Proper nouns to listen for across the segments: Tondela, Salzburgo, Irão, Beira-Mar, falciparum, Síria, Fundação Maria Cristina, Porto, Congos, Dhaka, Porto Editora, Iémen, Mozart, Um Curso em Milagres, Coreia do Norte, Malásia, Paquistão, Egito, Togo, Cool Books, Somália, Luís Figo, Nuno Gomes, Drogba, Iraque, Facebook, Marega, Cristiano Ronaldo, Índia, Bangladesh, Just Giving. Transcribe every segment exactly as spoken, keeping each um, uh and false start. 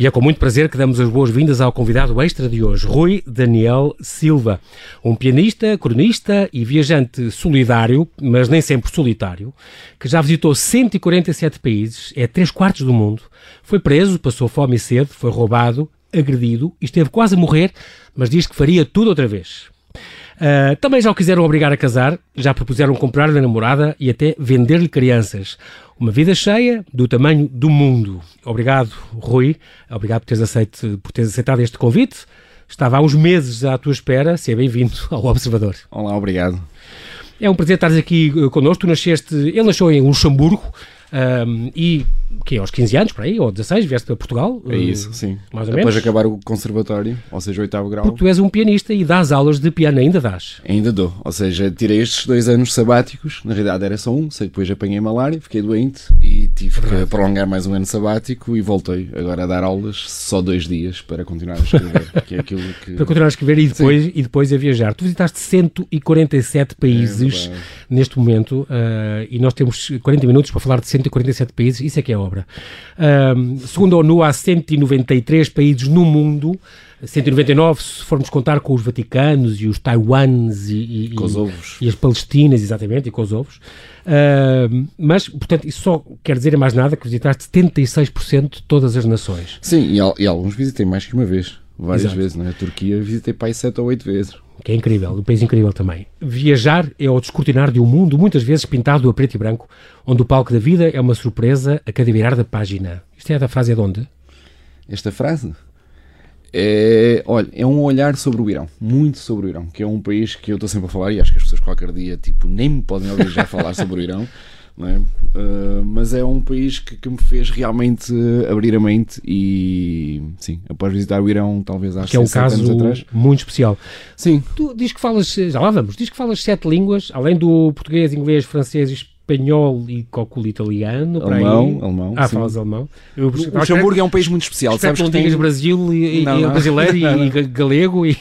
E é com muito prazer que damos as boas-vindas ao convidado extra de hoje, Rui Daniel Silva, um pianista, cronista e viajante solidário, mas nem sempre solitário, que já visitou cento e quarenta e sete países, é três quartos do mundo, foi preso, passou fome e sede, foi roubado, agredido e esteve quase a morrer, mas diz que faria tudo outra vez. Uh, também já o quiseram obrigar a casar, já propuseram comprar-lhe a namorada e até vender-lhe crianças. Uma vida cheia do tamanho do mundo. Obrigado, Rui. Obrigado por teres aceito, por teres aceitado este convite. Estava há uns meses à tua espera. Seja bem-vindo ao Observador. Olá, obrigado. É um prazer estares aqui connosco. Tu nasceste, ele nasceu em Luxemburgo um, e, que aos quinze anos, por aí, ou dezasseis, vieste para Portugal. É isso, sim. Mais ou menos. Depois de acabar o conservatório, ou seja, o oitavo grau. Porque tu és um pianista e dás aulas de piano, ainda dás? Ainda dou, ou seja, tirei estes dois anos sabáticos, na realidade era só um, sei que depois apanhei malária, fiquei doente e tive Verdade. que prolongar mais um ano sabático e voltei agora a dar aulas só dois dias para continuar a escrever. que é aquilo que... Para continuar a escrever e depois, e depois a viajar. Tu visitaste cento e quarenta e sete países é, neste momento uh, e nós temos quarenta minutos para falar de cento e quarenta e sete países, isso é que é obra. Um, segundo a ONU, há cento e noventa e três países no mundo, cento e noventa e nove se formos contar com os Vaticanos e os Taiwans e, e, e as Palestinas, exatamente, e com os ovos. Uh, mas, portanto, isso só quer dizer mais nada que visitaste setenta e seis por cento de todas as nações. Sim, e, al e alguns visitei mais que uma vez, várias Exato. vezes, né? A Turquia visitei para aí sete ou oito vezes. Que é incrível, um país incrível também. Viajar é o descortinar de um mundo, muitas vezes pintado a preto e branco, onde o palco da vida é uma surpresa a cada virar da página. Isto é da frase de onde? Esta frase? É, olha, é um olhar sobre o Irão, muito sobre o Irão, que é um país que eu estou sempre a falar e acho que as pessoas qualquer dia tipo, nem me podem ouvir já falar sobre o Irão. Não é? Uh, mas é um país que, que me fez realmente abrir a mente e sim, após visitar o Irão talvez há que é um caso atrás, muito especial. Sim. Tu diz que falas, já lá vamos, diz que falas sete línguas, além do português, inglês, francês, espanhol e cálculo italiano, alemão, alemão. Ah, sim. Falas alemão. Eu, o Luxemburgo é um país muito especial, sabes que não digas tem... Brasil e, não, e não. brasileiro não, e não. galego e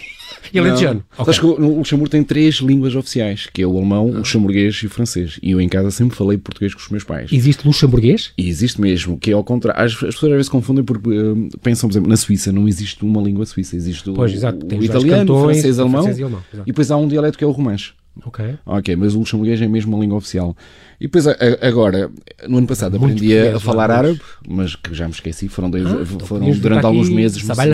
E alentejano. Acho okay. que o Luxemburgo tem três línguas oficiais, que é o alemão, o luxemburguês e o francês. E eu em casa sempre falei português com os meus pais. Existe luxemburguês? E existe mesmo, que é ao contrário. As, as pessoas às vezes confundem porque uh, pensam, por exemplo, na Suíça não existe uma língua suíça. Existe o, pois, exato. o italiano, cantões, o francês, o alemão, francês e alemão. Exato. E depois há um dialeto que é o romanche. Ok. Ok, mas o luxemburguês é mesmo uma língua oficial. E depois, agora, no ano passado Muitos aprendi a falar mas... árabe, mas que já me esqueci, foram, dois, ah, foram durante alguns meses. Okay.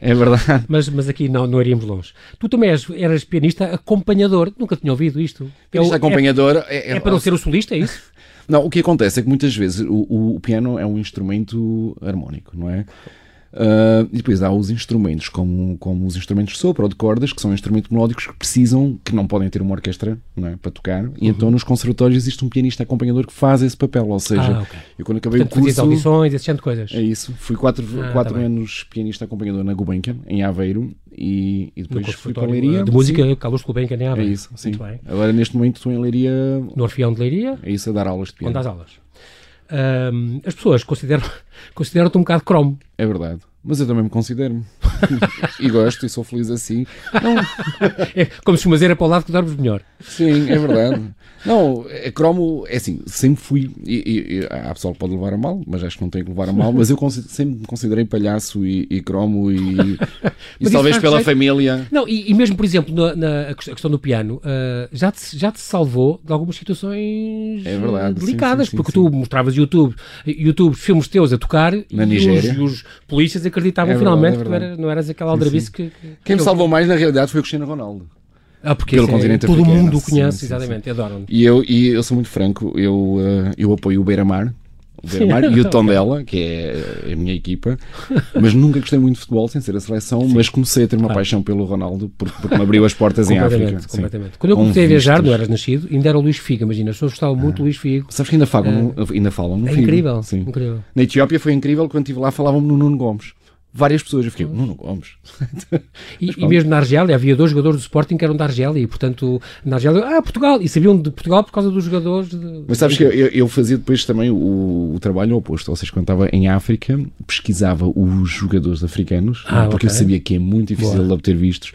É verdade. Mas, mas aqui não, não iríamos longe. Tu também és, eras pianista acompanhador, nunca tinha ouvido isto. Pianista é, acompanhador... É, é, é para não ser o solista, é isso? Não, o que acontece é que muitas vezes o, o piano é um instrumento harmónico, não é? Uh, e depois há os instrumentos, como, como os instrumentos de sopro ou de cordas, que são instrumentos melódicos que precisam, que não podem ter uma orquestra, não é, para tocar, uhum. E então nos conservatórios existe um pianista acompanhador que faz esse papel, ou seja, ah, okay. eu quando acabei Portanto, o curso... audições, esse tipo de coisas. É isso, fui quatro, ah, quatro tá anos pianista acompanhador na Gulbenkian, em Aveiro, e, e depois fui para a Leiria. De música, Carlos Gulbenkian em Aveiro. É isso, sim. Agora neste momento estou em Leiria... No Orfeão de Leiria. É isso, a dar aulas de piano. Onde dás aulas? Um, as pessoas consideram, consideram-te um bocado cromo. É verdade, mas eu também me considero-me e gosto e sou feliz assim. Não. É como se uma zera para o lado que darmos melhor. Sim, é verdade. Não, é cromo, é assim, sempre fui, e, e, a pessoa pode levar a mal, mas acho que não tem que levar a mal, mas eu sempre me considerei palhaço e, e cromo e, e talvez pela jeito. família. Não, e, e mesmo, por exemplo, na, na questão do piano, uh, já, te, já te salvou de algumas situações é verdade, delicadas, sim, sim, porque sim, tu sim. mostravas YouTube, YouTube, filmes teus a tocar na Nigéria. E os, os polícias acreditavam é verdade, finalmente é que era, não eras aquela aldrabice que, que... Quem me salvou mais, na realidade, foi o Cristiano Ronaldo. Ah, porque pelo continente é, todo africano. mundo o conhece, sim, sim, exatamente, adoram-me. E eu, e eu sou muito franco, eu, eu apoio o Beira-Mar, o Beira-Mar e o Tondela, que é a minha equipa, mas nunca gostei muito de futebol, sem ser a seleção, sim. mas comecei a ter uma claro. paixão pelo Ronaldo, porque, porque me abriu as portas em África. Completamente. Quando eu comecei Com a viajar, vistos. não eras nascido, ainda era o Luís Figo, imagina, as pessoas gostavam muito do ah. Luís Figo. Sabes que ainda falam, ah. ainda falam no é Figo. Incrível, sim. incrível. Na Etiópia foi incrível, quando estive lá falavam-me no Nuno Gomes. Várias pessoas, eu fiquei, não, não vamos. E, e mesmo na Argélia, havia dois jogadores do Sporting que eram da Argélia, e portanto, na Argélia, ah, Portugal, e sabiam de Portugal por causa dos jogadores. De... Mas sabes que eu, eu fazia depois também o, o trabalho oposto, ou seja, quando estava em África, pesquisava os jogadores africanos, ah, porque okay. eu sabia que é muito difícil Boa. de obter vistos,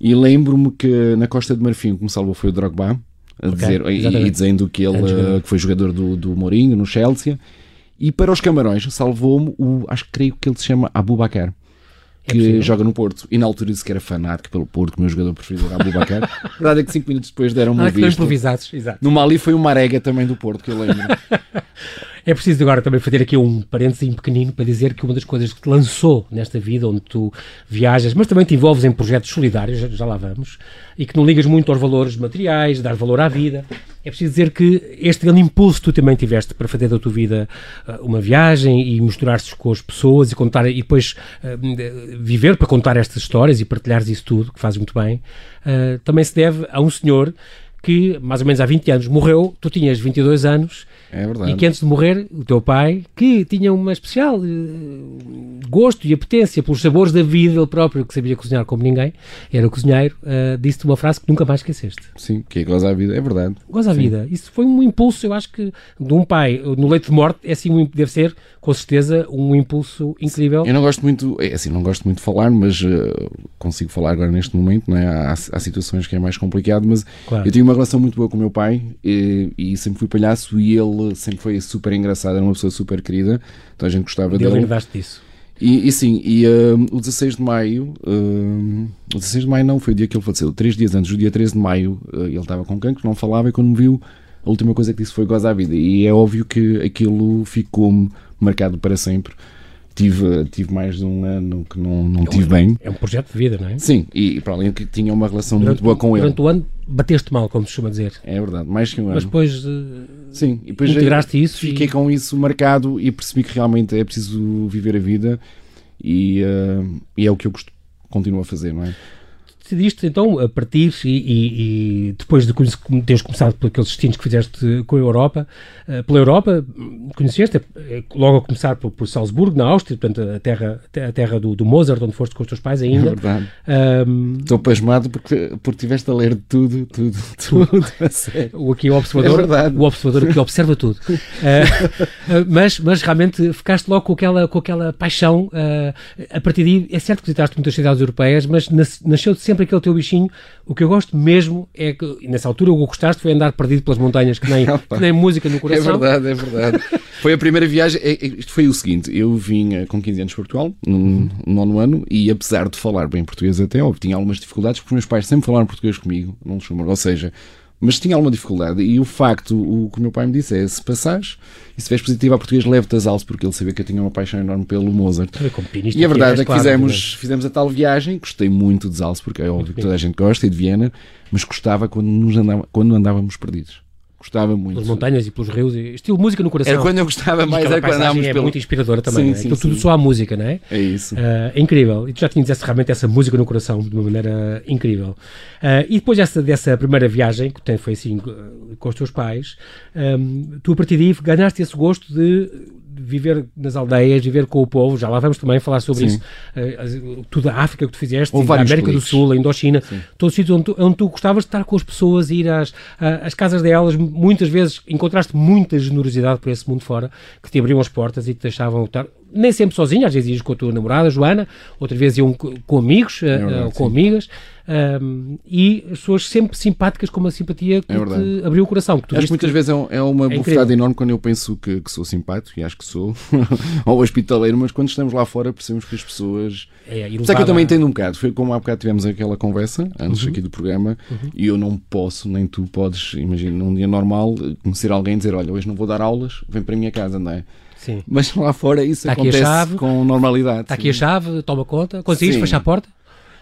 e lembro-me que na Costa de Marfim, como salvou foi o Drogba, a okay, dizer, e, e dizendo que ele que foi jogador do, do Mourinho, no Chelsea, E para os camarões salvou-me o, acho que creio que ele se chama Abubakar, que é joga no Porto. E na altura disse que era fanático pelo Porto, que o meu jogador preferido era Abubakar. A verdade é que cinco minutos depois deram-me um visto. Improvisados, exato. No Mali foi o Marega também do Porto, que eu lembro. É preciso agora também fazer aqui um parênteses pequenino para dizer que uma das coisas que te lançou nesta vida, onde tu viajas, mas também te envolves em projetos solidários, já, já lá vamos, e que não ligas muito aos valores materiais, dar valor à vida, é preciso dizer que este grande impulso que tu também tiveste para fazer da tua vida uma viagem e misturar-se com as pessoas e contar, e depois uh, viver para contar estas histórias e partilhares isso tudo, que fazes muito bem, uh, também se deve a um senhor que mais ou menos há vinte anos morreu, tu tinhas vinte e dois anos, é verdade. E que antes de morrer, o teu pai, que tinha uma especial uh, gosto e apetência pelos sabores da vida, ele próprio, que sabia cozinhar como ninguém, era cozinheiro, uh, disse-te uma frase que nunca mais esqueceste. Sim, que é goza a vida, é verdade. Goza a vida. Isso foi um impulso, eu acho que, de um pai, no leito de morte, é assim, deve ser, com certeza, um impulso incrível. Sim, eu não gosto muito, é assim, não gosto muito de falar, mas uh, consigo falar agora neste momento, não é? Há, há situações que é mais complicado, mas claro. Eu tenho uma relação muito boa com o meu pai e, e sempre fui palhaço e ele sempre foi super engraçado, era uma pessoa super querida, então a gente gostava dele. Disso. E, e sim, e um, o dezasseis de maio, um, o dezasseis de maio não, foi o dia que ele faleceu, três dias antes, o dia treze de maio, uh, ele estava com cancro, não falava e quando me viu, a última coisa que disse foi goza a vida e é óbvio que aquilo ficou-me marcado para sempre. Tive, tive mais de um ano que não, não é um, tive bem. É um projeto de vida, não é? Sim, e, e para além que tinha uma relação durante, muito boa com ele. Durante o ano bateste mal, como se costuma dizer. É verdade, mais que um ano. Mas depois, uh, Sim, e depois integraste isso. Fiquei e... com isso marcado e percebi que realmente é preciso viver a vida e, uh, e é o que eu gosto, continuo a fazer, não é? Decidiste então a partir e, e, e depois de teres começado por aqueles destinos que fizeste com a Europa, pela Europa, conheceste logo a começar por, por Salzburgo, na Áustria, portanto a terra, a terra do, do Mozart, onde foste com os teus pais ainda. É verdade. Um... Estou pasmado porque, porque tiveste a ler tudo, tudo, tudo. O aqui o observador, é verdade. O observador que observa tudo. uh, mas, mas realmente ficaste logo com aquela, com aquela paixão. Uh, a partir daí, é certo que visitaste muitas cidades europeias, mas nas, nasceu de sempre aquele teu bichinho. O que eu gosto mesmo é que, nessa altura, o que gostaste foi andar perdido pelas montanhas, que nem, que nem música no coração. É verdade, é verdade. Foi a primeira viagem, é, isto foi o seguinte, eu vim com quinze anos de Portugal, no nono ano, e apesar de falar bem português até, óbvio, tinha algumas dificuldades, porque os meus pais sempre falaram português comigo, não Luxemburgo, ou seja, mas tinha alguma dificuldade, e o facto, o que o meu pai me disse é, se passares, e se vês positivo a português, leve-te às aulas, porque ele sabia que eu tinha uma paixão enorme pelo Mozart. E a verdade é que fizemos, fizemos a tal viagem, gostei muito de Salzburgo, porque é óbvio que toda a gente gosta, e de Viena, mas gostava quando, nos andava, quando andávamos perdidos. Gostava muito. Pelas montanhas e pelos rios, estilo música no coração. Era quando eu gostava mais, era quando andávamos pelo... É muito inspiradora também, sim, né? Sim, tudo sim. Só a música, não é? É isso. Uh, é incrível. E tu já tinhas essa, realmente essa música no coração de uma maneira incrível. Uh, e depois dessa, dessa primeira viagem, que foi assim com os teus pais, um, tu a partir daí ganhaste esse gosto de viver nas aldeias, viver com o povo, já lá vamos também falar sobre sim. Isso. Uh, tudo a África que tu fizeste, a América cliques. Do Sul, a Indochina, sim. Todos os sítios onde, onde tu gostavas de estar com as pessoas, ir às, às casas delas, muitas vezes encontraste muita generosidade por esse mundo fora, que te abriam as portas e te deixavam estar, nem sempre sozinho, às vezes ias com a tua namorada, Joana, outra vez iam com amigos, é verdade, ou com sim. Amigas, um, e as pessoas sempre simpáticas, com uma simpatia que é te abriu o coração. Que tu acho que muitas que... vezes é, um, é uma é bufetada enorme quando eu penso que, que sou simpático, e acho que sou, ou hospitaleiro, mas quando estamos lá fora percebemos que as pessoas... É, é só que eu também entendo um bocado, foi como há bocado tivemos aquela conversa, antes uhum. Aqui do programa, uhum. E eu não posso, nem tu podes, imagina, num dia normal, conhecer alguém e dizer, olha, hoje não vou dar aulas, vem para a minha casa, não é? Sim. Mas lá fora isso tá acontece chave, com normalidade. Está aqui a chave, toma conta. Conseguiste sim. Fechar a porta?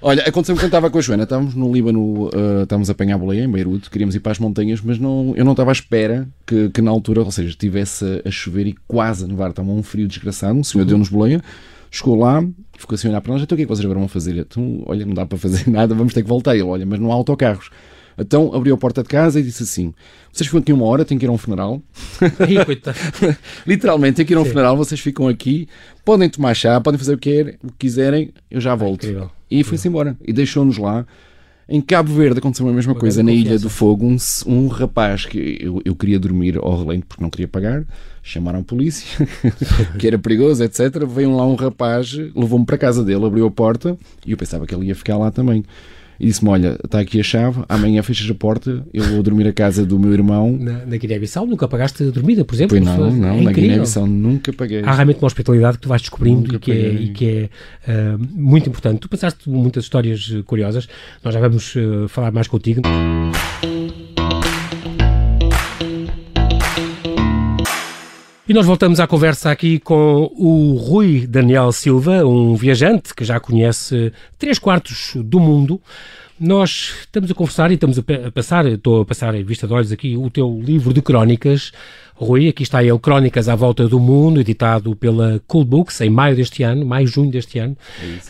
Olha, aconteceu quando estava com a Joana. Estávamos no Líbano, uh, estávamos a apanhar boleia em Beirute, queríamos ir para as montanhas, mas não, eu não estava à espera que, que na altura, ou seja, estivesse a chover e quase a nevar. Estava um frio desgraçado, o senhor uhum. Deu-nos boleia, chegou lá, ficou assim a olhar para nós, então o que é que vocês agora vão fazer? Então, olha, não dá para fazer nada, vamos ter que voltar. Ele, olha, mas não há autocarros. Então abriu a porta de casa e disse assim, vocês ficam aqui uma hora, têm que ir a um funeral. Ai, coitado. Literalmente, têm que ir a um sim. Funeral, vocês ficam aqui, podem tomar chá, podem fazer o que, quer, o que quiserem, eu já volto. Ai, e foi-se embora. E deixou-nos lá. Em Cabo Verde aconteceu a mesma uma coisa, na confiança. Ilha do Fogo, um, um rapaz que eu, eu queria dormir ao relento porque não queria pagar, chamaram a polícia, que era perigoso, etcétera. Veio lá um rapaz, levou-me para a casa dele, abriu a porta e eu pensava que ele ia ficar lá também. e disse-me, olha, está aqui a chave, amanhã fechas a porta, eu vou dormir à casa do meu irmão. Na, na Guiné-Bissau nunca pagaste a dormida, por exemplo? Pois não, não, é na Guiné-Bissau nunca paguei. Há realmente uma hospitalidade que tu vais descobrindo e que, é, e que é uh, muito importante. Tu passaste muitas histórias curiosas, nós já vamos uh, falar mais contigo. E nós voltamos à conversa aqui com o Rui Daniel Silva, um viajante que já conhece três quartos do mundo. Nós estamos a conversar e estamos a passar, estou a passar em vista de olhos aqui, o teu livro de crónicas. Rui, aqui está ele, Crónicas à Volta do Mundo, editado pela Cool Books em maio deste ano, maio, junho deste ano.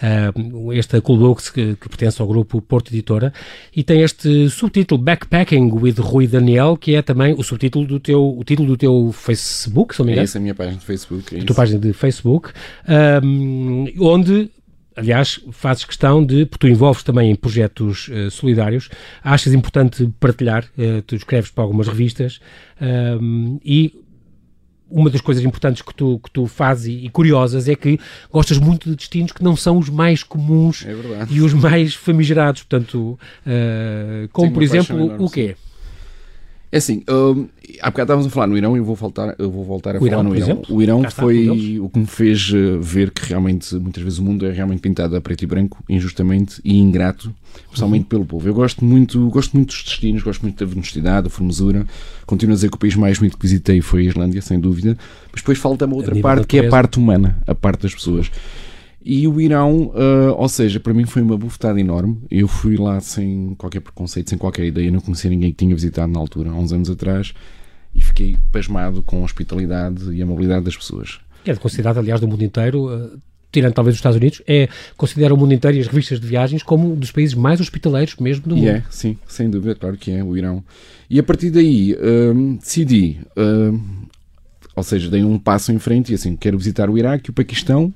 É uh, esta Cool Books que, que pertence ao grupo Porto Editora e tem este subtítulo Backpacking with Rui Daniel, que é também o subtítulo do teu, o título do teu Facebook, se não me engano. É isso, a minha página de Facebook. É a tua página de Facebook, um, onde... Aliás, fazes questão de, porque tu envolves também em projetos uh, solidários, achas importante partilhar, uh, tu escreves para algumas revistas uh, e uma das coisas importantes que tu, que tu fazes e, e curiosas é que gostas muito de destinos que não são os mais comuns é e os mais famigerados, portanto, uh, como por exemplo, o quê? É assim, um, há bocado estávamos a falar no Irão e eu vou, faltar, eu vou voltar a o falar Irão, no Irão. Exemplo? O Irão foi o que me fez ver que realmente, muitas vezes, o mundo é realmente pintado a preto e branco, injustamente e ingrato, principalmente uhum. pelo povo. Eu gosto muito, gosto muito dos destinos, gosto muito da veracidade, da formosura. Continuo a dizer que o país mais bonito que visitei foi a Islândia, sem dúvida. Mas depois falta uma outra parte, que é a parte humana, a parte das pessoas. E o Irão, uh, ou seja, para mim foi uma bufetada enorme. Eu fui lá sem qualquer preconceito, sem qualquer ideia, não conhecia ninguém que tinha visitado na altura, há uns anos atrás, e fiquei pasmado com a hospitalidade e a amabilidade das pessoas. É considerado, aliás, do mundo inteiro, uh, tirando talvez os Estados Unidos, é considera o mundo inteiro e as revistas de viagens como um dos países mais hospitaleiros mesmo do e mundo. É, sim, sem dúvida, claro que é, o Irão. E a partir daí, uh, decidi, uh, ou seja, dei um passo em frente e assim, quero visitar o Iraque, o Paquistão,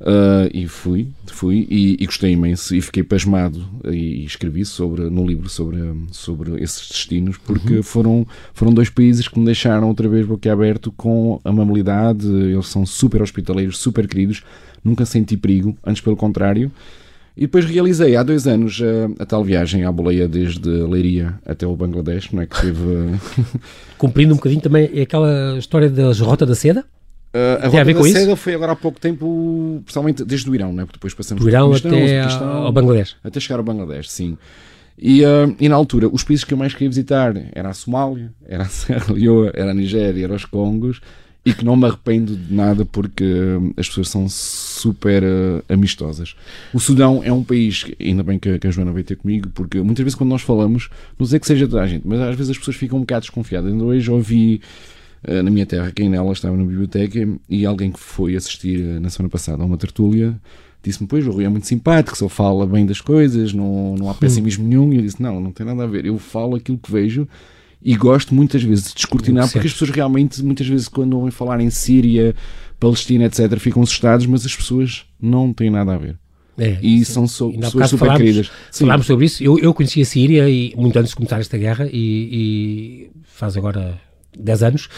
Uh, e fui, fui e, e gostei imenso e fiquei pasmado e, e escrevi sobre, no livro sobre, sobre esses destinos porque uhum. foram, foram dois países que me deixaram outra vez boquiaberto com amabilidade, eles são super hospitaleiros, super queridos, nunca senti perigo, antes pelo contrário. E depois realizei há dois anos a, a tal viagem à boleia desde Leiria até o Bangladesh, não é que teve... Cumprindo um bocadinho também aquela história da Rota da Seda? Uh, a Rota da Seda foi agora há pouco tempo, principalmente desde o Irão, né? Porque depois passamos do Irão até Paquistão, ao Bangladesh. Até chegar ao Bangladesh, sim. E, uh, e na altura, os países que eu mais queria visitar era a Somália, era a Serra Leoa, era a Nigéria, era os Congos, e que não me arrependo de nada porque uh, as pessoas são super uh, amistosas. O Sudão é um país, que, ainda bem que, que a Joana veio ter comigo, porque muitas vezes quando nós falamos, não sei que seja toda a gente, mas às vezes as pessoas ficam um bocado desconfiadas. Ainda hoje ouvi... na minha terra, quem nela estava na biblioteca e alguém que foi assistir na semana passada a uma tertúlia disse-me, pois o Rui é muito simpático, só fala bem das coisas, não, não há pessimismo nenhum, e eu disse, não, não tem nada a ver, eu falo aquilo que vejo e gosto muitas vezes de descortinar, porque as pessoas realmente, muitas vezes quando ouvem falar em Síria, Palestina, etcétera, ficam assustados, mas as pessoas não têm nada a ver. É, e sim. São so e pessoas super falámos, queridas. Falámos sobre isso, eu, eu conheci a Síria e, muito antes de começar esta guerra e, e faz agora... dez anos,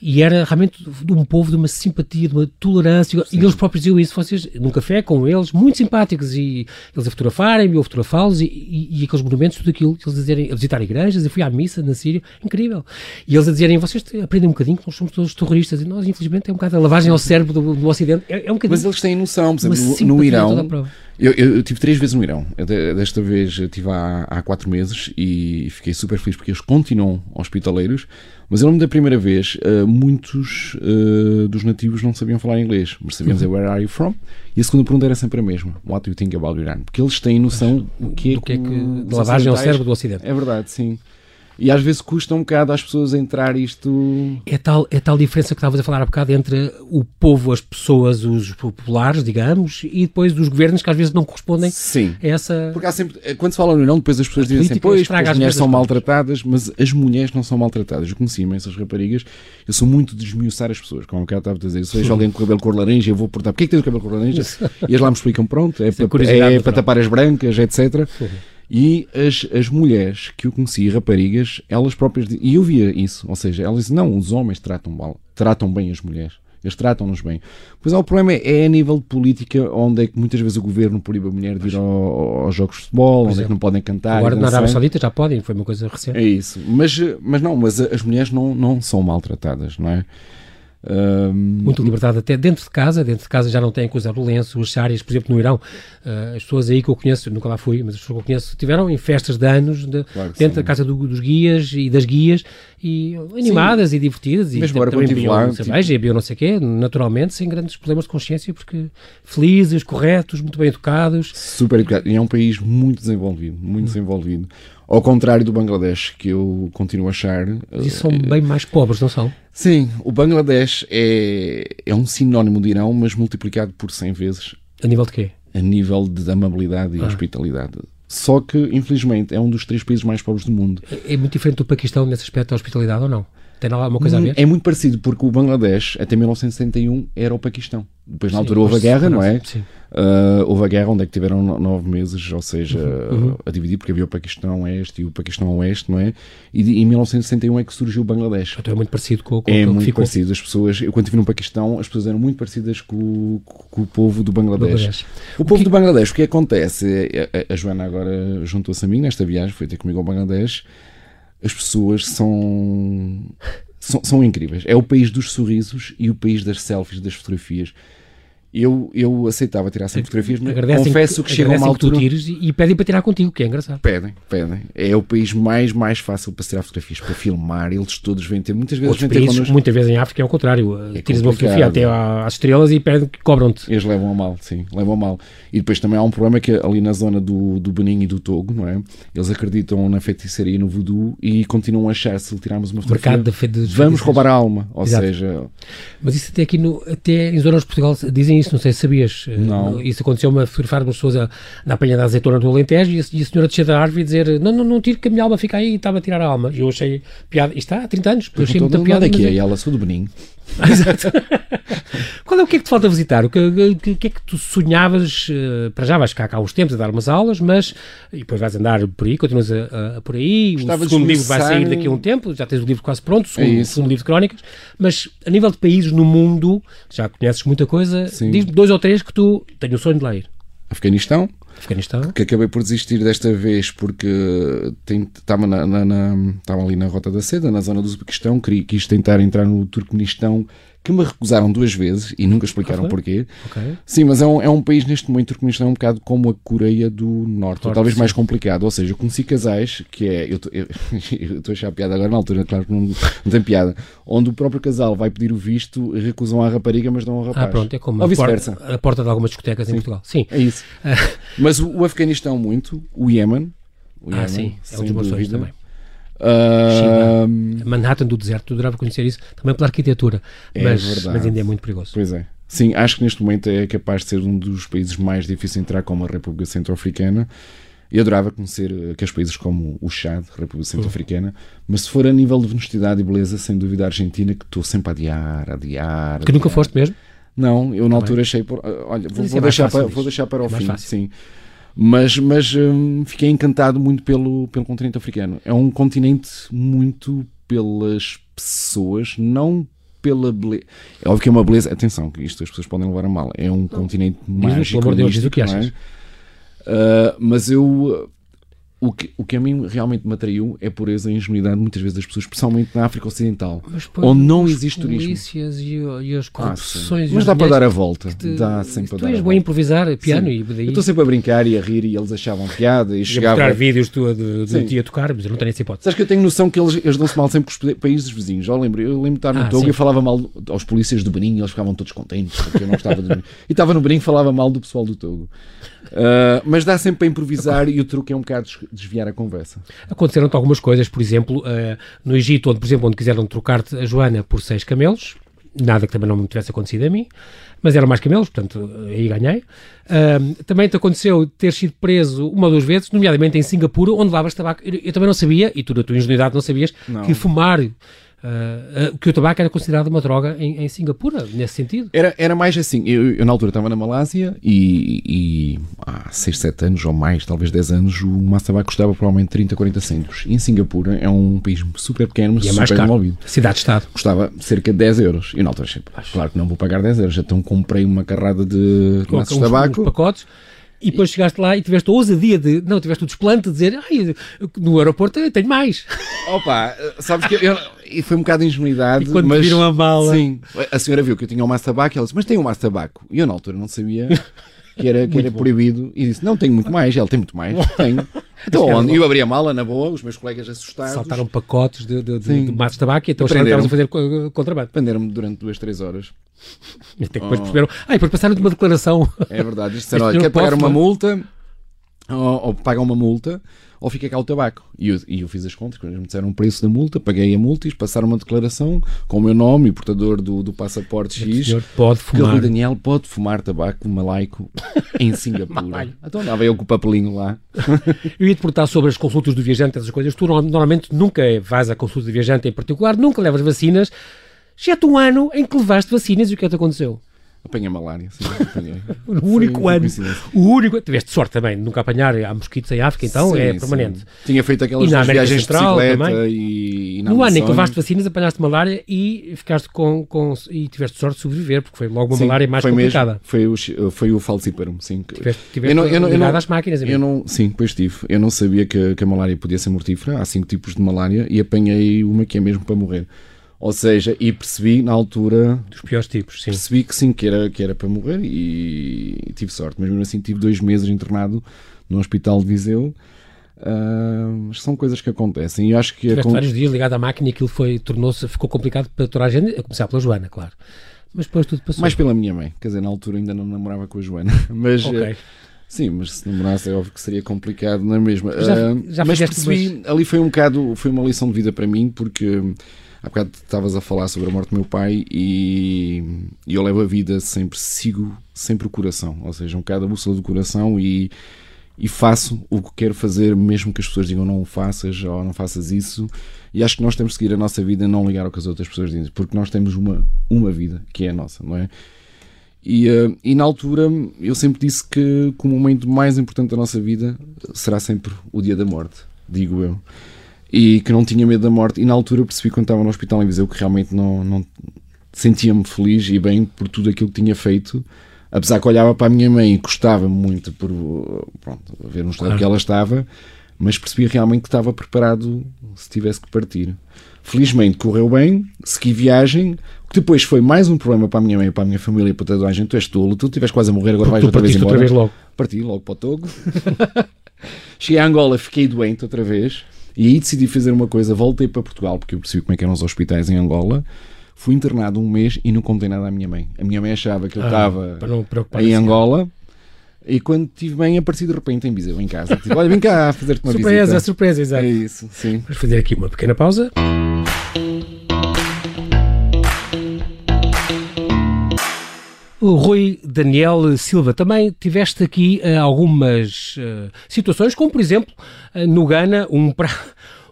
e era realmente de um povo de uma simpatia, de uma tolerância, sim. E eles próprios diziam isso, vocês, num café com eles, muito simpáticos, e eles a fotografarem-me, eu a fotografá-los, e, e, e aqueles monumentos, tudo aquilo, eles a, dizerem, a visitar igrejas, eu fui à missa na Síria, incrível, e eles a dizerem, vocês aprendem um bocadinho que nós somos todos terroristas, e nós, infelizmente, é um bocado a lavagem ao cérebro do, do Ocidente, é, é um bocadinho... Mas eles têm noção, por exemplo, no, no Irão... Eu, eu, eu tive três vezes no Irão, eu, desta vez eu estive há, há quatro meses e fiquei super feliz porque eles continuam hospitaleiros, mas eu lembro da primeira vez, uh, muitos uh, dos nativos não sabiam falar inglês, mas sabiam dizer where are you from? E a segunda pergunta era sempre a mesma, what do you think about Iran? Porque eles têm noção mas, do que é do que... É que lavagem ao cérebro do Ocidente. É verdade, sim. E às vezes custa um bocado às pessoas entrar isto... É tal, é tal diferença que estavas a falar há bocado entre o povo, as pessoas, os populares, digamos, e depois os governos que às vezes não correspondem sim. a essa... Porque há sempre... Quando se fala no Irão, depois as pessoas dizem assim, pois, as, as mulheres são maltratadas, mas as mulheres não são maltratadas. Eu conheci imensas raparigas, eu sou muito de desmiuçar as pessoas, como há bocado estava a dizer. Se vejo alguém com o cabelo cor laranja, eu vou perguntar, porquê é que tens o cabelo cor laranja? E eles lá me explicam, pronto, é, para, é, é para tapar as brancas, etcétera. Sim. E as, as mulheres que eu conheci, raparigas, elas próprias... E eu via isso, ou seja, elas dizem, não, os homens tratam, mal, tratam bem as mulheres. Eles tratam-nos bem. Pois há o problema é, é a nível de política, onde é que muitas vezes o governo proíbe a mulher de ir ao, aos jogos de futebol, pois onde é, é que não podem cantar. Agora na Arábia Saudita já podem, foi uma coisa recente. É isso. Mas, mas não, mas as mulheres não, não são maltratadas, não é? Um... Muito liberdade até dentro de casa, dentro de casa já não têm que usar o lenço, as sárias, por exemplo, no Irão, uh, as pessoas aí que eu conheço, nunca lá fui, mas as pessoas que eu conheço tiveram em festas de anos, de, claro dentro sim. da casa do, dos guias e das guias, e animadas sim. e divertidas, e mesmo agora também bebiam lá, cerveja, tipo... bebiam não sei o quê, naturalmente, sem grandes problemas de consciência, porque felizes, corretos, muito bem educados. Super educados, e é um país muito desenvolvido, muito hum. desenvolvido. Ao contrário do Bangladesh, que eu continuo a achar... E são bem mais pobres, não são? Sim, o Bangladesh é, é um sinónimo de Irão, mas multiplicado por cem vezes. A nível de quê? A nível de amabilidade e ah. hospitalidade. Só que, infelizmente, é um dos três países mais pobres do mundo. É, é muito diferente do Paquistão nesse aspecto da hospitalidade ou não? Tem lá alguma coisa a ver? É muito parecido, porque o Bangladesh, até mil novecentos e setenta e um, era o Paquistão. Depois, na altura, houve a guerra, não é? Sim. Uh, houve a guerra onde é que tiveram nove meses, ou seja, uhum, uhum. a dividir, porque havia o Paquistão Oeste e o Paquistão Oeste, não é? E de, em mil novecentos e sessenta e um é que surgiu o Bangladesh. Então é muito parecido com, com é o que ficou. É muito parecido. As pessoas, eu quando estive no Paquistão, as pessoas eram muito parecidas com, com o povo do Bangladesh. Bangladesh. O povo o que... do Bangladesh, o que acontece? A, a Joana agora juntou-se a mim nesta viagem, foi ter comigo ao Bangladesh. As pessoas são, são, são incríveis. É o país dos sorrisos e o país das selfies, das fotografias. Eu, eu aceitava tirar sempre fotografias, mas agradecem confesso que, que chegam a uma altura... Que tu tires e, e pedem para tirar contigo, que é engraçado. Pedem, pedem. É o país mais, mais fácil para tirar fotografias, para filmar. Eles todos vêm ter... Muitas vezes, vêm ter países, connosco... muitas vezes em África é o contrário. É tiras uma fotografia até às estrelas e pedem que cobram-te. Eles levam a mal, sim. Levam a mal. E depois também há um problema que ali na zona do, do Benin e do Togo, não é? Eles acreditam na feitiçaria e no voodoo e continuam a achar, se tirarmos uma fotografia... Mercado de, de, de vamos de roubar a alma. Ou Exato. Seja... Mas isso até aqui, no, até em zonas de Portugal, dizem isso, não sei se sabias. Não. Isso aconteceu-me a fotografarmos pessoas a, na apanha da azeitona do Alentejo e a, e a senhora descer da árvore e dizer não, não, não tiro que a minha alma fica aí e estava a tirar a alma. E eu achei piada. Isto está há trinta anos. Eu achei muita piada. Aqui, mas... E ela sou do Benin. Exato. Qual é o que é que te falta visitar? O que, que, que é que tu sonhavas? Uh, para já vais ficar cá há uns tempos a dar umas aulas, mas e depois vais andar por aí, continuas a, a, a por aí. Estava o segundo livro vai sair daqui a um tempo, já tens o livro quase pronto, o é segundo livro de crónicas, mas a nível de países no mundo, já conheces muita coisa, diz-me dois ou três que tu tenho o sonho de lá ir. Afeganistão. Afeganistão. Que acabei por desistir desta vez porque estava ali na Rota da Seda, na zona do Uzbequistão, quis tentar entrar no Turquemenistão, que me recusaram duas vezes e nunca explicaram ah, porquê. Okay. Sim, mas é um, é um país neste momento, o Turquemenistão é um bocado como a Coreia do Norte, Norte talvez sim. mais complicado, ou seja, eu conheci casais que é, eu estou a achar piada agora na altura, claro que não, não tem piada, onde o próprio casal vai pedir o visto, recusam à rapariga, mas dão ao rapaz. Ah, pronto, é como a, por, a porta de algumas discotecas sim. em Portugal. Sim, é isso. Mas o, o Afeganistão muito, o Iémen, o Iémen ah, sim, é um dos meus sonhos também. China, Manhattan do deserto, eu adorava conhecer isso, também pela arquitetura, é mas, mas ainda é muito perigoso. Pois é. Sim, acho que neste momento é capaz de ser um dos países mais difíceis de entrar, como a República Centro-Africana. Eu adorava conhecer aqueles países como o Chad, República Centro-Africana, mas se for a nível de honestidade e beleza, sem dúvida a Argentina, que estou sempre a adiar, a adiar... Que adiar. Nunca foste mesmo? Não, eu na altura achei... Por, olha, vou, vou, é deixar para, vou deixar para é o fim, fácil. Sim. Mas, mas hum, fiquei encantado muito pelo, pelo continente africano. É um continente muito pelas pessoas, não pela beleza. É óbvio que é uma beleza... Atenção, que isto as pessoas podem levar a mal. É um não. continente mágico. Pelo amor de Deus, diz o que achas. Uh, mas eu... O que, o que a mim realmente me atraiu é a pureza e a ingenuidade muitas vezes das pessoas, especialmente na África Ocidental, mas, pois, onde não existe turismo. As polícias e, e as corrupções... Ah, mas dá para dar a volta. Te, dá sempre tu a dar és a bom a improvisar piano sim. e daí... Eu estou sempre a brincar e a rir e eles achavam piada e, e chegava... a mostrar vídeos tu, de, de ti a tocar, mas eu não tenho essa hipótese. Sabes que eu tenho noção que eles, eles dão-se mal sempre com os países vizinhos. Eu lembro, eu lembro de estar no ah, Togo e falava mal aos polícias do Benin e eles ficavam todos contentes porque eu não gostava do Benin. E estava no Benin e falava mal do pessoal do Togo. Uh, mas dá sempre para improvisar okay. e o truque é um bocado desviar a conversa. Aconteceram-te algumas coisas, por exemplo, uh, no Egito, onde, por exemplo, onde quiseram trocar-te a Joana por seis camelos, nada que também não me tivesse acontecido a mim, mas eram mais camelos, portanto, aí ganhei. Uh, também te aconteceu ter sido preso uma ou duas vezes, nomeadamente em Singapura, onde lavas tabaco. Eu, eu também não sabia, e tu na tua ingenuidade não sabias, não. que fumar... Uh, que o tabaco era considerado uma droga em, em Singapura, nesse sentido? Era, era mais assim, eu, eu na altura estava na Malásia e, e há seis, sete anos ou mais, talvez dez anos, o maço de tabaco custava provavelmente trinta, quarenta cêntimos. E em Singapura é um país super pequeno, mas super desenvolvido. Cidade-estado. Custava cerca de dez euros. E na altura, claro que não vou pagar dez euros, então comprei uma carrada de maços de tabaco. Uns pacotes. E depois chegaste lá e tiveste a ousadia de... Não, tiveste o desplante de dizer... Ai, no aeroporto eu tenho mais. Opa, sabes que eu... E foi um bocado de ingenuidade. E quando mas, viram a mala... Sim, a senhora viu que eu tinha um maço de tabaco e ela disse... Mas tem um maço de tabaco. E eu na altura não sabia que era, que era proibido. E disse... Não, tenho muito mais. Ela tem muito mais. Tenho. Então, onde? Eu abri a mala, na boa, os meus colegas assustados. Saltaram pacotes de, de, de, de maços de tabaco e então estavas a fazer contrabando. Prenderam-me durante duas, três horas. E até depois oh. perceberam. Ah, e depois passaram de uma declaração. É verdade. Eles disseram, olha, quer pagar uma multa, ou, ou paga uma multa, ou fica cá o tabaco. E eu, e eu fiz as contas, quando eles me disseram o preço da multa, paguei a multa e eles passaram uma declaração com o meu nome e portador do, do passaporte X. O senhor pode fumar. Que o Rui Daniel pode fumar tabaco malaico em Singapura. Então andava eu com o papelinho lá. Eu ia-te perguntar sobre as consultas do viajante, essas coisas. Tu normalmente nunca vais à consulta do viajante em particular, nunca levas vacinas. Exceto um ano em que levaste vacinas e o que é que aconteceu? Apanhei malária. Sim, apanhei. O único ano. O único... Tiveste sorte também de nunca apanhar. Há mosquitos em África, então sim, é permanente. Sim. Tinha feito aquelas viagens Central, de bicicleta e, e na No Amazônia. Ano em que levaste vacinas, apanhaste malária e, ficaste com, com... e tiveste sorte de sobreviver, porque foi logo uma sim, malária mais foi complicada. Mesmo, foi o, foi o falciparum, sim. Tiveste, tiveste eu não, eu não, ligado eu não, às máquinas. Eu não, sim, pois tive. Eu não sabia que, que a malária podia ser mortífera. Há cinco tipos de malária e apanhei uma que é mesmo para morrer. Ou seja, e percebi na altura... Dos piores tipos, sim. Percebi que sim, que era, que era para morrer e, e tive sorte. Mas mesmo assim tive dois meses internado num hospital de Viseu. Uh, são coisas que acontecem. Eu acho que... Tiveste a... vários dias ligado à máquina e aquilo foi, tornou-se, ficou complicado para toda a gente. A começar pela Joana, claro. Mas depois tudo passou. Mais pela minha mãe. Quer dizer, na altura ainda não namorava com a Joana. Mas... Okay. Sim, mas se namorasse é óbvio que seria complicado, não é mesmo? Já, já uh, mas percebi, depois... ali foi um bocado, foi uma lição de vida para mim, porque há bocado estavas a falar sobre a morte do meu pai e, e eu levo a vida sempre, sigo sempre o coração, ou seja, um bocado a bússola do coração e, e faço o que quero fazer, mesmo que as pessoas digam não o faças ou não faças isso, e acho que nós temos que seguir a nossa vida e não ligar ao que as outras pessoas dizem, porque nós temos uma, uma vida que é a nossa, não é? E, e na altura eu sempre disse que, que o momento mais importante da nossa vida será sempre o dia da morte, digo eu, e que não tinha medo da morte. E na altura percebi, quando estava no hospital em Viseu, que realmente não, não sentia-me feliz e bem por tudo aquilo que tinha feito, apesar que olhava para a minha mãe e gostava-me muito por, pronto, ver um estado claro. Que ela estava, mas percebi realmente que estava preparado se tivesse que partir. Felizmente correu bem, segui viagem, que depois foi mais um problema para a minha mãe, para a minha família e para toda a gente. Tu és tolo, tu estiveste quase a morrer, agora vais outra vez embora. Outra vez logo. Parti logo para o Togo. Cheguei a Angola, fiquei doente outra vez e aí decidi fazer uma coisa, voltei para Portugal, porque eu percebi como é que eram os hospitais em Angola. Fui internado um mês e não contei nada à minha mãe. A minha mãe achava que eu estava ah, em Angola. E quando estive bem, apareci de repente em Viseu, em casa. Tipo, olha, vem cá fazer-te uma surpresa, visita. Surpresa, surpresa, exato. É isso, sim. Vamos fazer aqui uma pequena pausa. O Rui Daniel Silva, também tiveste aqui uh, algumas uh, situações, como por exemplo, uh, no Ghana, um, pra...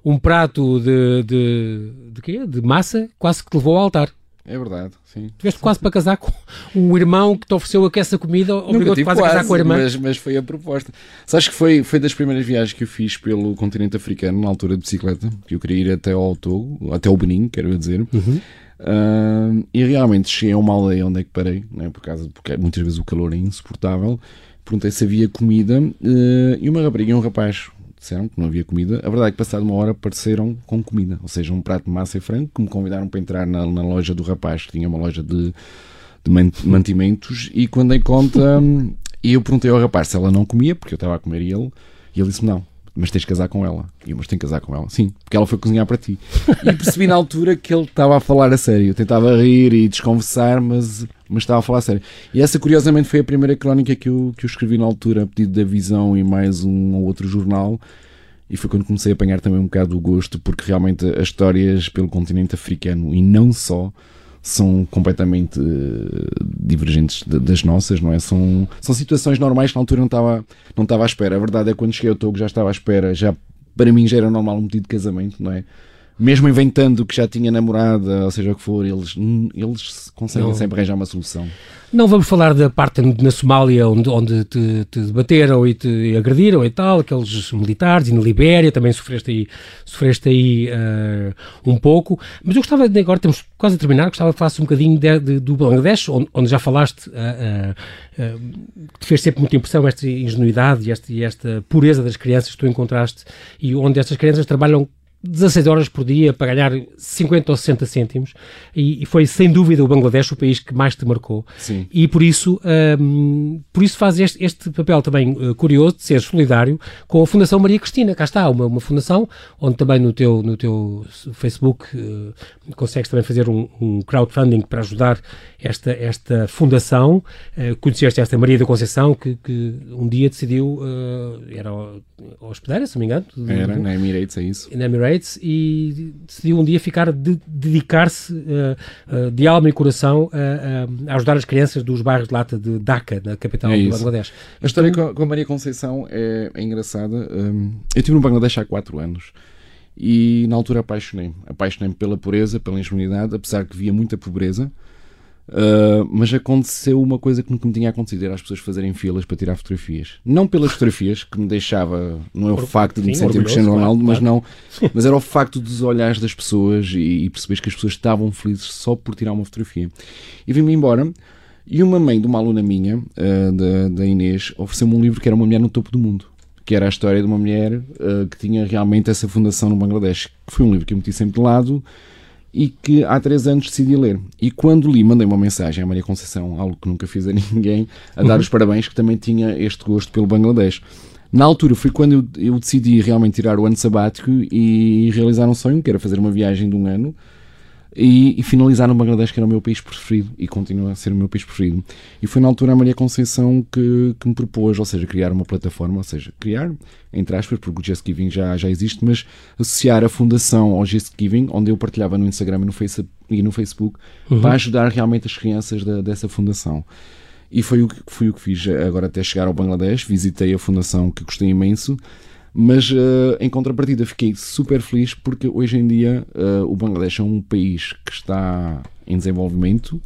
um prato de, de, de, quê? De massa quase que te levou ao altar. É verdade, sim. Tiveste quase sim. para casar com o irmão que te ofereceu aquela comida, obrigou-te quase a casar com a irmã. Mas, mas foi a proposta. Sabes que foi, foi das primeiras viagens que eu fiz pelo continente africano, na altura de bicicleta, que eu queria ir até ao Togo, até o Benin, quero dizer. Uhum. Uh, e realmente cheguei a uma aldeia onde é que parei, né, por causa, porque muitas vezes o calor é insuportável. Perguntei se havia comida uh, e uma rapariga e um rapaz disseram que não havia comida. A verdade é que passado uma hora apareceram com comida, ou seja, um prato de massa e frango, que me convidaram para entrar na, na loja do rapaz, que tinha uma loja de, de mantimentos, e quando dei conta, e eu perguntei ao rapaz se ela não comia, porque eu estava a comer e ele, e ele disse não, mas tens de casar com ela. E eu, mas tenho que casar com ela. Sim, porque ela foi cozinhar para ti. E percebi na altura que ele estava a falar a sério. Eu tentava rir e desconversar, mas, mas estava a falar a sério. E essa, curiosamente, foi a primeira crónica que eu, que eu escrevi na altura, a pedido da Visão e mais um ou outro jornal. E foi quando comecei a apanhar também um bocado o gosto, porque realmente as histórias pelo continente africano, e não só, são completamente divergentes das nossas, não é? São, são situações normais que na altura não estava, não estava à espera. A verdade é que quando cheguei ao Togo já estava à espera, já para mim já era normal um pedido de casamento, não é? mesmo inventando que já tinha namorada, ou seja o que for, eles, eles conseguem não. sempre arranjar uma solução. Não vamos falar da parte na Somália onde, onde te, te bateram e te agrediram e tal, aqueles militares, e na Libéria também sofreste aí, sofreste aí uh, um pouco, mas eu gostava, agora temos quase a terminar, gostava que falasse um bocadinho de, de, do Bangladesh, onde, onde já falaste, uh, uh, uh, te fez sempre muita impressão esta ingenuidade e esta, e esta pureza das crianças que tu encontraste e onde estas crianças trabalham dezasseis horas por dia para ganhar cinquenta ou sessenta cêntimos e, e foi sem dúvida o Bangladesh o país que mais te marcou. Sim. E por isso, um, por isso faz este, este papel também uh, curioso de ser solidário com a Fundação Maria Cristina. Cá está, uma, uma fundação onde também no teu, no teu Facebook uh, consegues também fazer um, um crowdfunding para ajudar esta, esta fundação. Uh, conheceste esta Maria da Conceição que, que um dia decidiu, uh, era hospedeira, se não me engano. Era, na Emirates, é isso. Na Emirates. E decidiu um dia ficar, de, dedicar-se uh, uh, de alma e coração uh, uh, a ajudar as crianças dos bairros de lata de Dhaka, na capital é do Bangladesh. A história então... com a Maria Conceição é, é engraçada. Um, eu estive no Bangladesh há quatro anos e na altura apaixonei-me. Apaixonei-me pela pureza, pela ingenuidade, apesar que via muita pobreza. Uh, mas aconteceu uma coisa que nunca me tinha acontecido, era as pessoas fazerem filas para tirar fotografias, não pelas fotografias que me deixava, não é o Por, facto de sim, me sentir Cristiano Ronaldo, claro, mas claro. não mas era o facto dos olhares das pessoas e, e perceberes que as pessoas estavam felizes só por tirar uma fotografia. E vim-me embora e uma mãe de uma aluna minha, uh, da, da Inês, ofereceu-me um livro que era Uma Mulher no Topo do Mundo, que era a história de uma mulher uh, que tinha realmente essa fundação no Bangladesh, que foi um livro que eu meti sempre de lado e que há três anos decidi ler. E quando li, mandei uma mensagem à Maria Conceição, algo que nunca fiz a ninguém, a dar uhum. os parabéns, que também tinha este gosto pelo Bangladesh. Na altura foi quando eu, eu decidi realmente tirar o ano sabático e realizar um sonho, que era fazer uma viagem de um ano e, e finalizar no Bangladesh, que era o meu país preferido e continua a ser o meu país preferido. E foi na altura a Maria Conceição que, que me propôs, ou seja, criar uma plataforma, ou seja, criar, entre aspas, porque o Just Giving já, já existe, mas associar a fundação ao Just Giving, onde eu partilhava no Instagram e no, face, e no Facebook, uhum. para ajudar realmente as crianças da, dessa fundação. E foi o, que, foi o que fiz agora até chegar ao Bangladesh, visitei a fundação, que gostei imenso, mas uh, em contrapartida fiquei super feliz porque hoje em dia uh, o Bangladesh é um país que está em desenvolvimento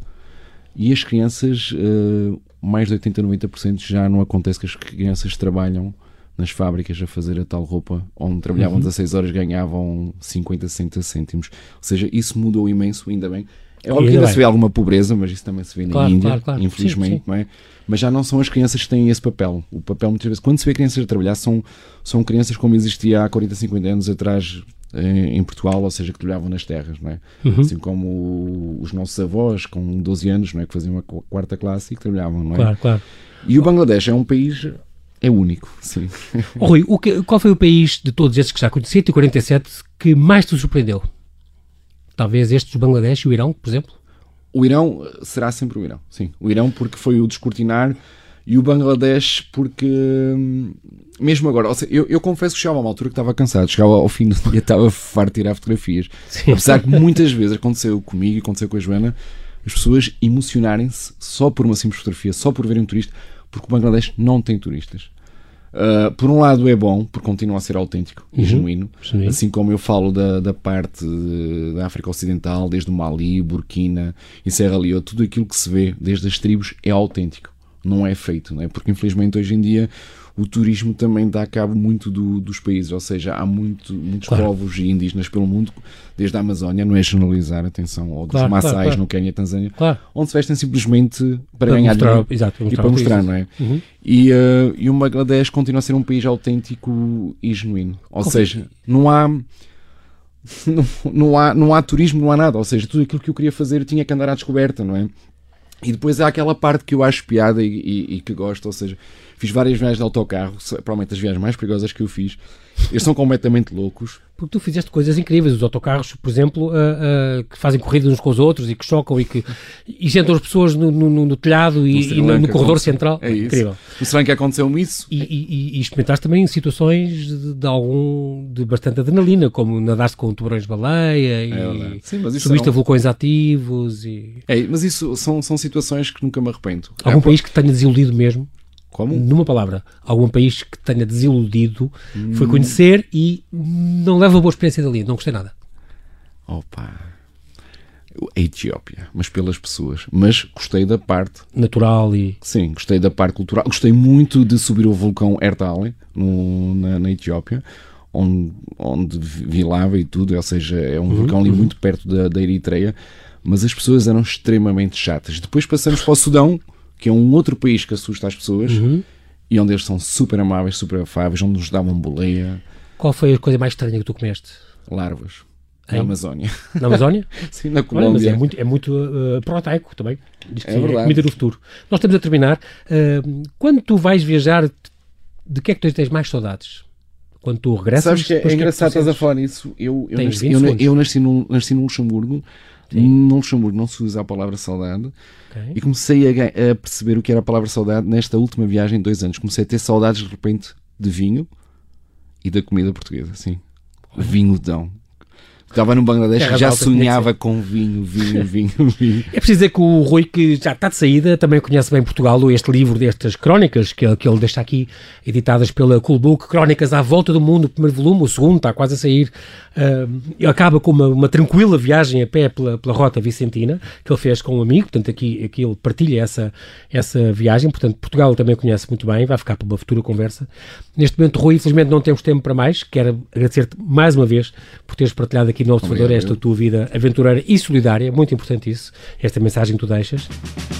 e as crianças, uh, mais de oitenta a noventa por cento já não acontece que as crianças trabalham nas fábricas a fazer a tal roupa, onde trabalhavam uhum. dezasseis horas, ganhavam cinquenta, sessenta cêntimos, ou seja, isso mudou imenso, ainda bem. É óbvio que ainda se vê alguma pobreza, mas isso também se vê na claro, Índia, claro, claro. infelizmente, sim, sim. Não é? Mas já não são as crianças que têm esse papel. O papel, muitas vezes, quando se vê crianças a trabalhar, são, são crianças como existia há quarenta, cinquenta anos atrás em, em Portugal, ou seja, que trabalhavam nas terras, não é? Uhum. Assim como os nossos avós, com doze anos, não é? Que faziam a quarta classe e que trabalhavam, não é? Claro, claro. E o Bangladesh é um país... É único, sim. Oh, Rui, o que, qual foi o país de todos estes que já conheceste, quarenta e sete, que mais te surpreendeu? Talvez estes do Bangladesh e o Irão, por exemplo? O Irão será sempre o Irão, sim. O Irão porque foi o descortinar e o Bangladesh porque, mesmo agora, ou seja, eu, eu confesso que chegava a uma altura que estava cansado, chegava ao fim do dia, estava farto de tirar fotografias. Sim. Apesar que muitas vezes aconteceu comigo e aconteceu com a Joana, as pessoas emocionarem-se só por uma simples fotografia, só por verem um turista, porque o Bangladesh não tem turistas. Uh, por um lado é bom, porque continua a ser autêntico uhum. e genuíno, sim. assim como eu falo da, da parte de, da África Ocidental, desde o Mali, Burkina e Serra Leoa, tudo aquilo que se vê desde as tribos é autêntico, não é feito, não é? Porque infelizmente hoje em dia o turismo também dá cabo muito do, dos países, ou seja, há muito, muitos claro. povos indígenas pelo mundo, desde a Amazónia, não é generalizar, atenção, ou dos claro, Maçais claro, claro. no Quênia, Tanzânia, claro. onde se vestem simplesmente para, para ganhar mostrar, dinheiro exato, para e para mostrar, não é? Uhum. E, uh, e o Bangladesh continua a ser um país autêntico e genuíno, ou Como seja, é? não há... Não, não há, não há turismo, não há nada, ou seja, tudo aquilo que eu queria fazer eu tinha que andar à descoberta, não é? E depois há aquela parte que eu acho piada e, e, e que gosto, ou seja, fiz várias viagens de autocarro, provavelmente as viagens mais perigosas que eu fiz, eles são completamente loucos. Porque tu fizeste coisas incríveis, os autocarros, por exemplo, uh, uh, que fazem corridas uns com os outros e que chocam e que e sentam as pessoas no, no, no telhado e, no, e no, no corredor central. É isso. Incrível. No Sri Lanka aconteceu-me isso. E, e, e experimentaste também situações de, de algum de bastante adrenalina, como nadaste com tubarões-baleia e é, Sim, mas isso subiste não... a vulcões ativos. E... É, mas isso são, são situações que nunca me arrependo. Algum é, país porque... que tenha desiludido mesmo? Como? Numa palavra, algum país que tenha desiludido, hum. foi conhecer e não leva boa experiência dali, não gostei nada. Opa... a Etiópia, mas pelas pessoas. Mas gostei da parte... natural e... Sim, gostei da parte cultural. Gostei muito de subir o vulcão Ertale, no, na, na Etiópia, onde, onde vi lava e tudo, ou seja, é um uhum, vulcão ali uhum. muito perto da, da Eritreia, mas as pessoas eram extremamente chatas. Depois passamos para o Sudão, que é um outro país que assusta as pessoas, uhum. e onde eles são super amáveis, super afáveis, onde nos davam boleia. Qual foi a coisa mais estranha que tu comeste? Larvas. Na Amazónia. Na Amazónia? Sim, na Colômbia. Mas é muito, é muito uh, proteico também. Diz que é, sim, é comida do futuro. Nós estamos a terminar. Uh, quando tu vais viajar, de que é que tu tens mais saudades? Quando tu regressas... Sabes que é, é engraçado, que é que estás a falar nisso. Eu, eu, nasci, eu, eu nasci, no, nasci no Luxemburgo. Sim. No Luxemburgo não se usa a palavra saudade. Okay. E comecei a, a perceber o que era a palavra saudade nesta última viagem de dois anos. Comecei a ter saudades, de repente, de vinho e da comida portuguesa. Sim. Vinho dão. Estava no Bangladesh, é, já sonhava com vinho, vinho, vinho, vinho. É preciso dizer que o Rui, que já está de saída, também conhece bem Portugal, este livro destas crónicas que ele, que ele deixa aqui, editadas pela Cool Book, Crónicas à Volta do Mundo, o primeiro volume, o segundo está quase a sair. Uh, acaba com uma, uma tranquila viagem a pé pela, pela Rota Vicentina, que ele fez com um amigo, portanto aqui, aqui ele partilha essa, essa viagem, portanto Portugal também conhece muito bem, vai ficar para uma futura conversa. Neste momento, Rui, infelizmente não temos tempo para mais, quero agradecer-te mais uma vez por teres partilhado aqui no Observador esta tua vida aventureira e solidária, muito importante isso, esta mensagem que tu deixas.